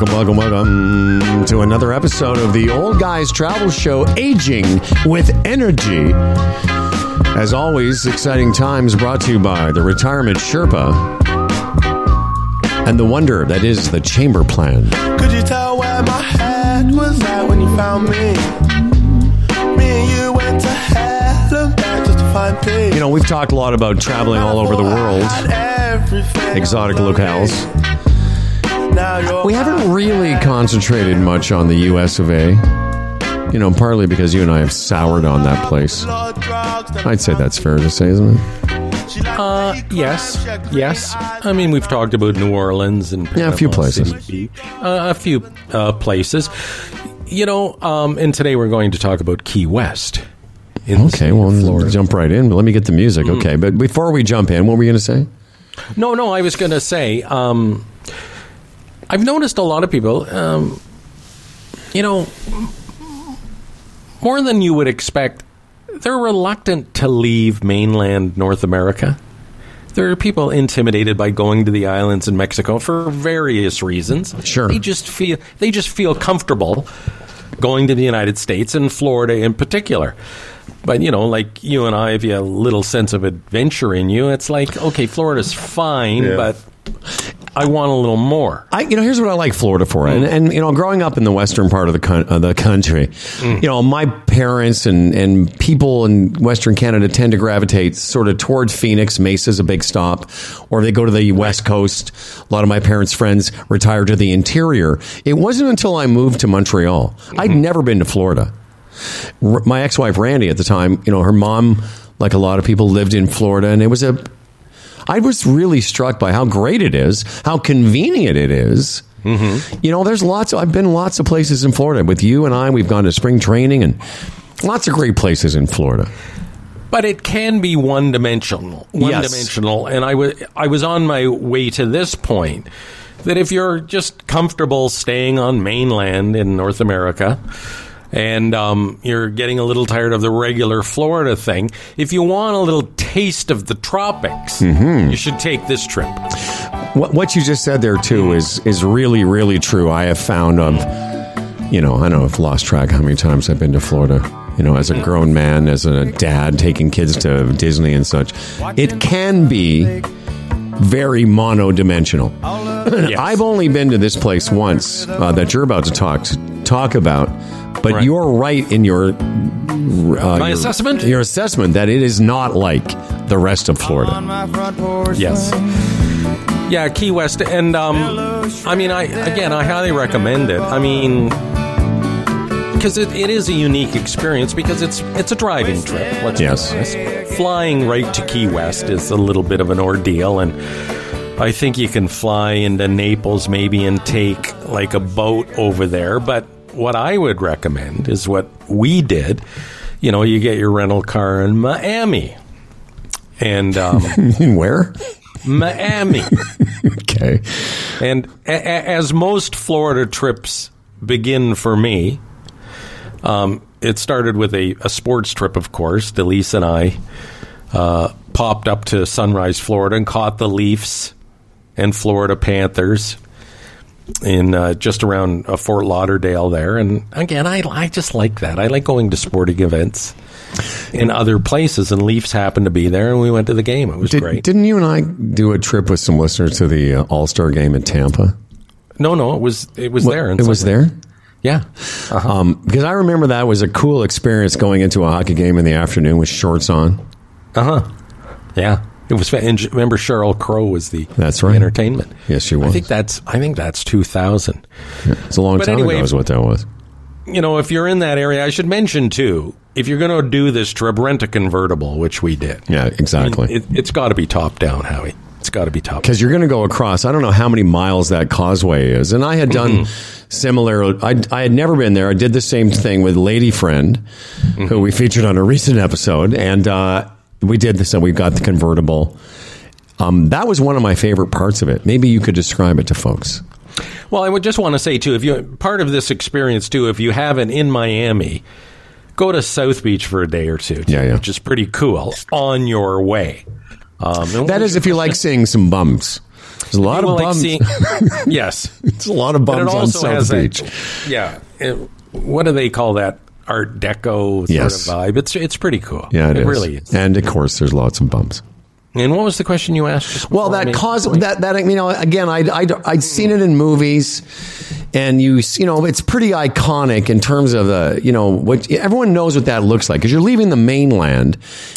Welcome to another episode of the Old Guys Travel Show, Aging with Energy. As always, exciting times brought to you by The Retirement Sherpa and the wonder that is The Chambers Plan. Could you tell where my head was at when you found me? Me and you went to hell and back just to find peace. You know, we've talked a lot about traveling all over the world, exotic locales. We haven't really concentrated much on the U.S. of A. You know, partly because you and I have soured on that place. I'd say that's fair to say, isn't it? Yes. I mean, we've talked about New Orleans and... Panama, a few places. A few places. You know, and today we're going to talk about Key West. Okay, well, Florida. Jump right in. But let me get the music. Okay, but before we jump in, what were you going to say? No, I was going to say... I've noticed a lot of people, you know, more than you would expect, they're reluctant to leave mainland North America. There are people intimidated by going to the islands in Mexico for various reasons. Sure. They just feel comfortable going to the United States and Florida in particular. But, you know, like you and I, if you have a little sense of adventure in you, it's like, okay, Florida's fine, but... I want a little more. Here's what I like Florida for. And you know, growing up in the western part of the country, you know, my parents and people in Western Canada tend to gravitate sort of towards Phoenix. Mesa's a big stop. Or they go to the West Coast. A lot of my parents' friends retire to the interior. It wasn't until I moved to Montreal. I'd never been to Florida. My ex-wife, Randy, at the time, you know, her mom, like a lot of people, lived in Florida. And it was I was really struck by how great it is, how convenient it is. Mm-hmm. You know, I've been lots of places in Florida. With you and I, we've gone to spring training and lots of great places in Florida. But it can be one-dimensional. And I was on my way to this point, that if you're just comfortable staying on mainland in North America... and you're getting a little tired of the regular Florida thing. If you want a little taste of the tropics, you should take this trip. What you just said there, too, is really, really true. I have found, you know, I don't know, I've lost track how many times I've been to Florida, you know, as a grown man, as a dad, taking kids to Disney and such. It can be very mono-dimensional. Yes. I've only been to this place once that you're about to talk about. But You're right in your assessment? Your assessment that it is not like the rest of Florida. Yes. Yeah, Key West. And, I mean, I highly recommend it. I mean, because it is a unique experience because it's a driving trip. Let's be honest. Flying right to Key West is a little bit of an ordeal. And I think you can fly into Naples maybe and take, like, a boat over there. But... what I would recommend is what we did. You know, you get your rental car in Miami. And where? Miami. Okay. And as most Florida trips begin for me, it started with a sports trip, of course. Delise and I popped up to Sunrise, Florida, and caught the Leafs and Florida Panthers in just around Fort Lauderdale there. And again, I just like that. I like going to sporting events in other places, and Leafs happened to be there, and we went to the game. It was great. Didn't you and I do a trip with some listeners to the All-Star game in Tampa? No, it was there. It was there? Yeah. Uh-huh. Because I remember that was a cool experience, going into a hockey game in the afternoon with shorts on. Uh-huh. Yeah. It was. Remember, Sheryl Crow was the entertainment. Yes, she was. I think that's 2000. Yeah, it's a long time ago is what that was. You know, if you're in that area, I should mention, too, if you're going to do this trip, rent a convertible, which we did. Yeah, exactly. I mean, it's got to be top-down, Howie. It's got to be top-down. Because you're going to go across, I don't know how many miles that causeway is. And I had done similar, I had never been there. I did the same thing with Lady Friend, who we featured on a recent episode, and... we did this, and we got the convertible. That was one of my favorite parts of it. Maybe you could describe it to folks. Well, I would just want to say, too, part of this experience, too, if you haven't in Miami, go to South Beach for a day or two, which is pretty cool, on your way. That is if you like seeing some bums. There's a lot of bums. Yes. It's a lot of bums on South Beach. What do they call that? Art Deco sort of vibe. It's pretty cool. Yeah, it is. Really is. And, of course, there's lots of bums. And what was the question you asked? Well, that caused that you know, again, I'd seen it in movies, and you know, it's pretty iconic in terms of the, you know, what everyone knows what that looks like, because you're leaving the mainland,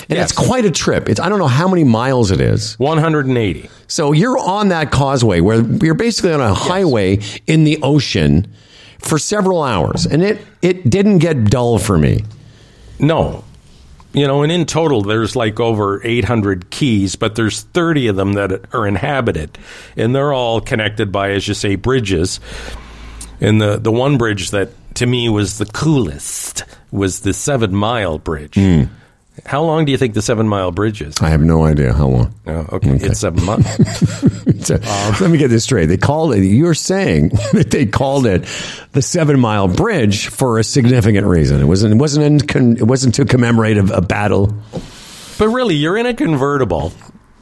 and it's quite a trip. It's, I don't know how many miles it is. 180. So you're on that causeway where you're basically on a highway in the ocean for several hours, and it didn't get dull for me. No. You know, and in total, there's like over 800 keys, but there's 30 of them that are inhabited. And they're all connected by, as you say, bridges. And the one bridge that, to me, was the coolest was the 7 Mile Bridge. Mm. How long do you think the 7 Mile Bridge is? I have no idea how long. Oh, okay. It's 7 months. Let me get this straight. They called it, you're saying that they called it the 7 Mile Bridge for a significant reason. It wasn't to commemorate a battle. But really, you're in a convertible.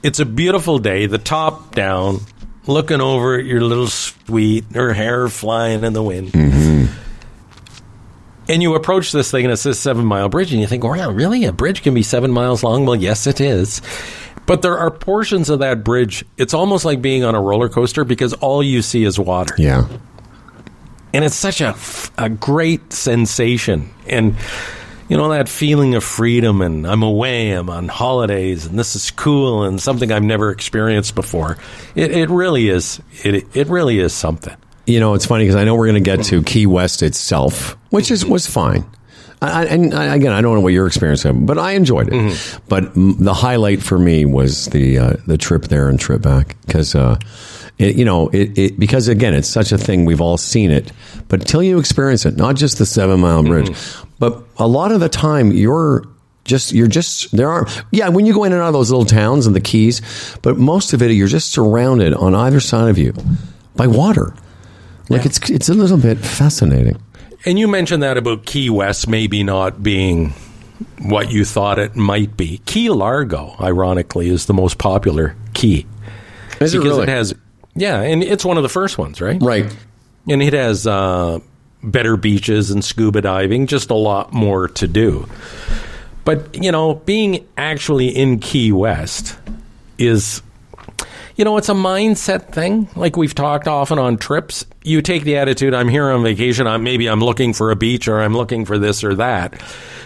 It's a beautiful day, the top down, looking over at your little suite, her hair flying in the wind. Mm-hmm. And you approach this thing, and it says 7 Mile Bridge, and you think, wow, really? A bridge can be 7 miles long? Well, yes, it is. But there are portions of that bridge, it's almost like being on a roller coaster, because all you see is water. Yeah. And it's such a great sensation. And, you know, that feeling of freedom, and I'm away, I'm on holidays, and this is cool, and something I've never experienced before. It really is something. You know, it's funny because I know we're going to get to Key West itself, which was fine. And again, I don't know what your experience was, but I enjoyed it. Mm-hmm. But the highlight for me was the trip there and trip back, because because again, it's such a thing, we've all seen it, but until you experience it, not just the 7 Mile Bridge, mm-hmm. but a lot of the time when you go in and out of those little towns and the Keys, but most of it you're just surrounded on either side of you by water. Like, it's a little bit fascinating. And you mentioned that about Key West maybe not being what you thought it might be. Key Largo, ironically, is the most popular key. Is it really? Because it has, and it's one of the first ones, right? Right. And it has better beaches and scuba diving, just a lot more to do. But, you know, being actually in Key West is... You know, it's a mindset thing. Like we've talked often on trips, you take the attitude, I'm here on vacation, maybe I'm looking for a beach, or I'm looking for this or that.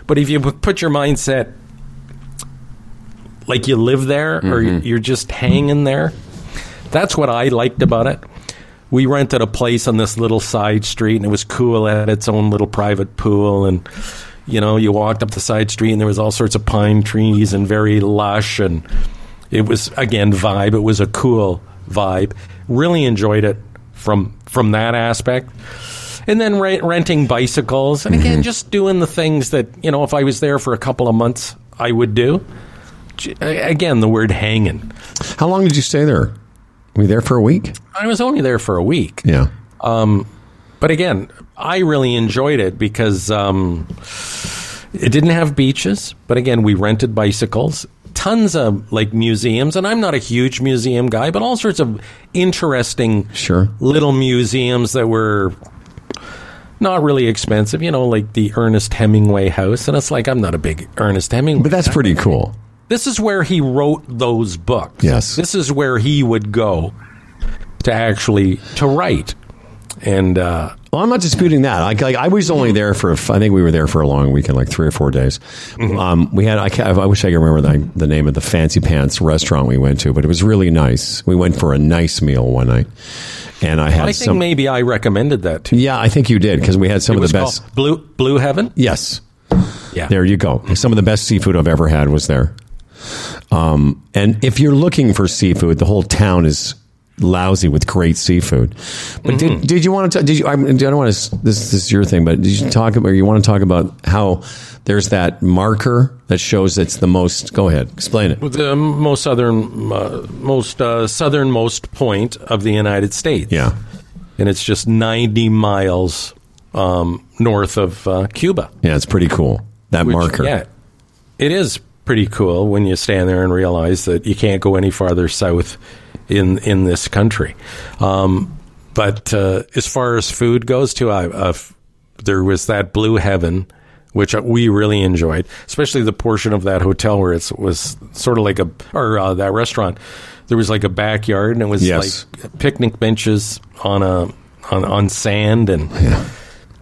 But if you put your mindset like you live there, mm-hmm. or you're just hanging there, that's what I liked about it. We rented a place on this little side street, and it was cool. It had its own little private pool, and, you know, you walked up the side street, and there was all sorts of pine trees and very lush, and... It was, again, vibe. It was a cool vibe. Really enjoyed it from that aspect. And then renting bicycles. And, again, mm-hmm. just doing the things that, you know, if I was there for a couple of months, I would do. Again, the word hanging. How long did you stay there? Were you there for a week? I was only there for a week. Yeah. But, again, I really enjoyed it because it didn't have beaches. But, again, we rented bicycles. Tons of like museums, and I'm not a huge museum guy, but all sorts of interesting little museums that were not really expensive, you know, like the Ernest Hemingway house. And it's like, I'm not a big Ernest Hemingway guy. But that's pretty cool. This is where he wrote those books. Yes. This is where he would go to actually to write. And well, I'm not disputing that. Like I was only there for, I think we were there for a long weekend, like 3 or 4 days. Mm-hmm. We had, I wish I could remember the name of the fancy pants restaurant we went to, but it was really nice. We went for a nice meal one night, and I think maybe I recommended that too. Yeah, I think you did, because we had some of the best. Blue Heaven. Yes. Yeah. There you go. Some of the best seafood I've ever had was there. And if you're looking for seafood, the whole town is lousy with great seafood, but mm-hmm. did you want to? I don't want to. This is your thing, but did you talk about? You want to talk about how there's that marker that shows it's the most. Go ahead, explain it. The southernmost point of the United States. Yeah, and it's just 90 miles north of Cuba. Yeah, it's pretty cool. That marker. Yeah, it is pretty cool when you stand there and realize that you can't go any farther south in this country. But as far as food goes, too, there was that Blue Heaven, which we really enjoyed, especially the portion of that hotel where it was sort of like that restaurant. There was like a backyard, and it was like picnic benches on sand, and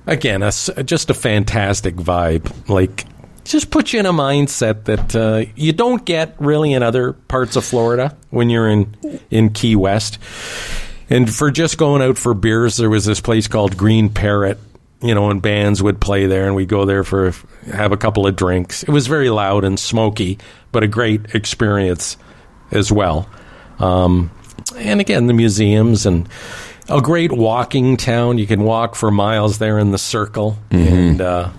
again, just a fantastic vibe. Like, just put you in a mindset that you don't get really in other parts of Florida when you're in Key West. And for just going out for beers, there was this place called Green Parrot, and bands would play there, and we'd go there have a couple of drinks. It was very loud and smoky, but a great experience as well. And again, the museums and a great walking town. You can walk for miles there in the circle. Mm-hmm. And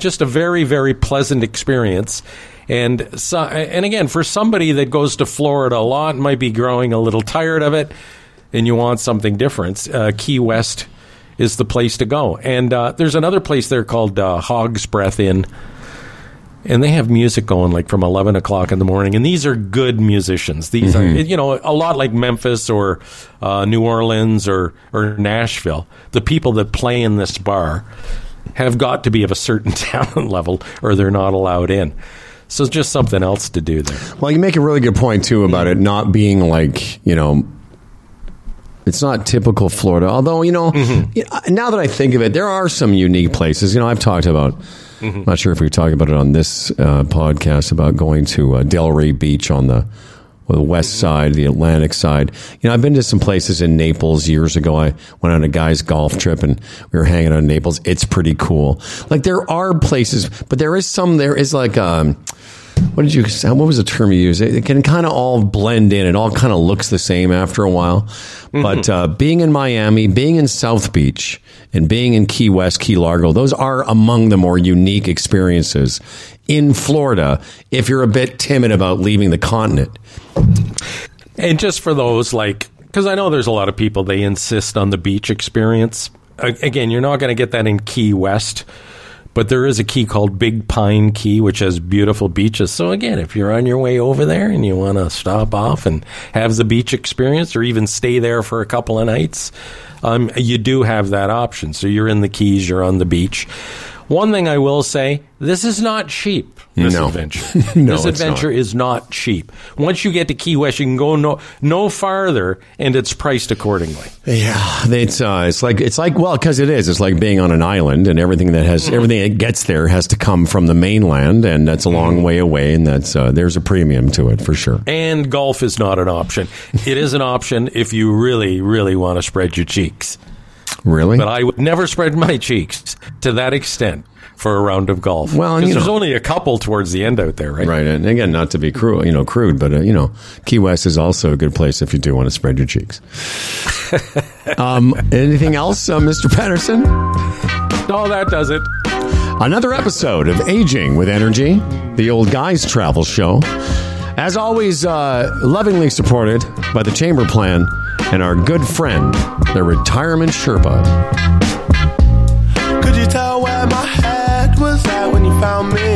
just a very, very pleasant experience. And so, and again, for somebody that goes to Florida a lot, might be growing a little tired of it, and you want something different, Key West is the place to go. And there's another place there called Hog's Breath Inn, and they have music going like from 11 o'clock in the morning. And these are good musicians. These mm-hmm. are, a lot like Memphis or New Orleans or Nashville. The people that play in this bar have got to be of a certain talent level, or they're not allowed in. So it's just something else to do there. Well, you make a really good point, too, about it not being like, it's not typical Florida. Although, mm-hmm. now that I think of it, there are some unique places. I've talked about, mm-hmm. I'm not sure if we were talking about it on this podcast, about going to Delray Beach on the west side, the Atlantic side. I've been to some places in Naples years ago. I went on a guy's golf trip, and we were hanging out in Naples. It's pretty cool. Like, there are places, but there is like, what was the term you used? It can kind of all blend in. It all kind of looks the same after a while. Mm-hmm. But being in Miami, being in South Beach, and being in Key West, Key Largo, those are among the more unique experiences in Florida if you're a bit timid about leaving the continent. And just for those, like, because I know there's a lot of people, they insist on the beach experience. Again, you're not going to get that in Key West. But there is a key called Big Pine Key, which has beautiful beaches. So, again, if you're on your way over there and you want to stop off and have the beach experience, or even stay there for a couple of nights, you do have that option. So you're in the Keys, you're on the beach. One thing I will say, this is not cheap, this adventure. This adventure is not cheap. Once you get to Key West, you can go no farther, and it's priced accordingly. Yeah, it's like being on an island, and everything that gets there has to come from the mainland, and that's a long way away, and that's there's a premium to it for sure. And golf is not an option. It is an option if you really, really want to spread your cheeks. Really? But I would never spread my cheeks to that extent for a round of golf. Well, there's only a couple towards the end out there, right? Right. And again, not to be cruel, crude, but Key West is also a good place if you do want to spread your cheeks. Anything else, Mr. Patterson? No, that does it. Another episode of Aging with Energy, the Old Guys Travel Show. As always, lovingly supported by the Chamber Plan and our good friend, the Retirement Sherpa. Could you tell where my head was at when you found me?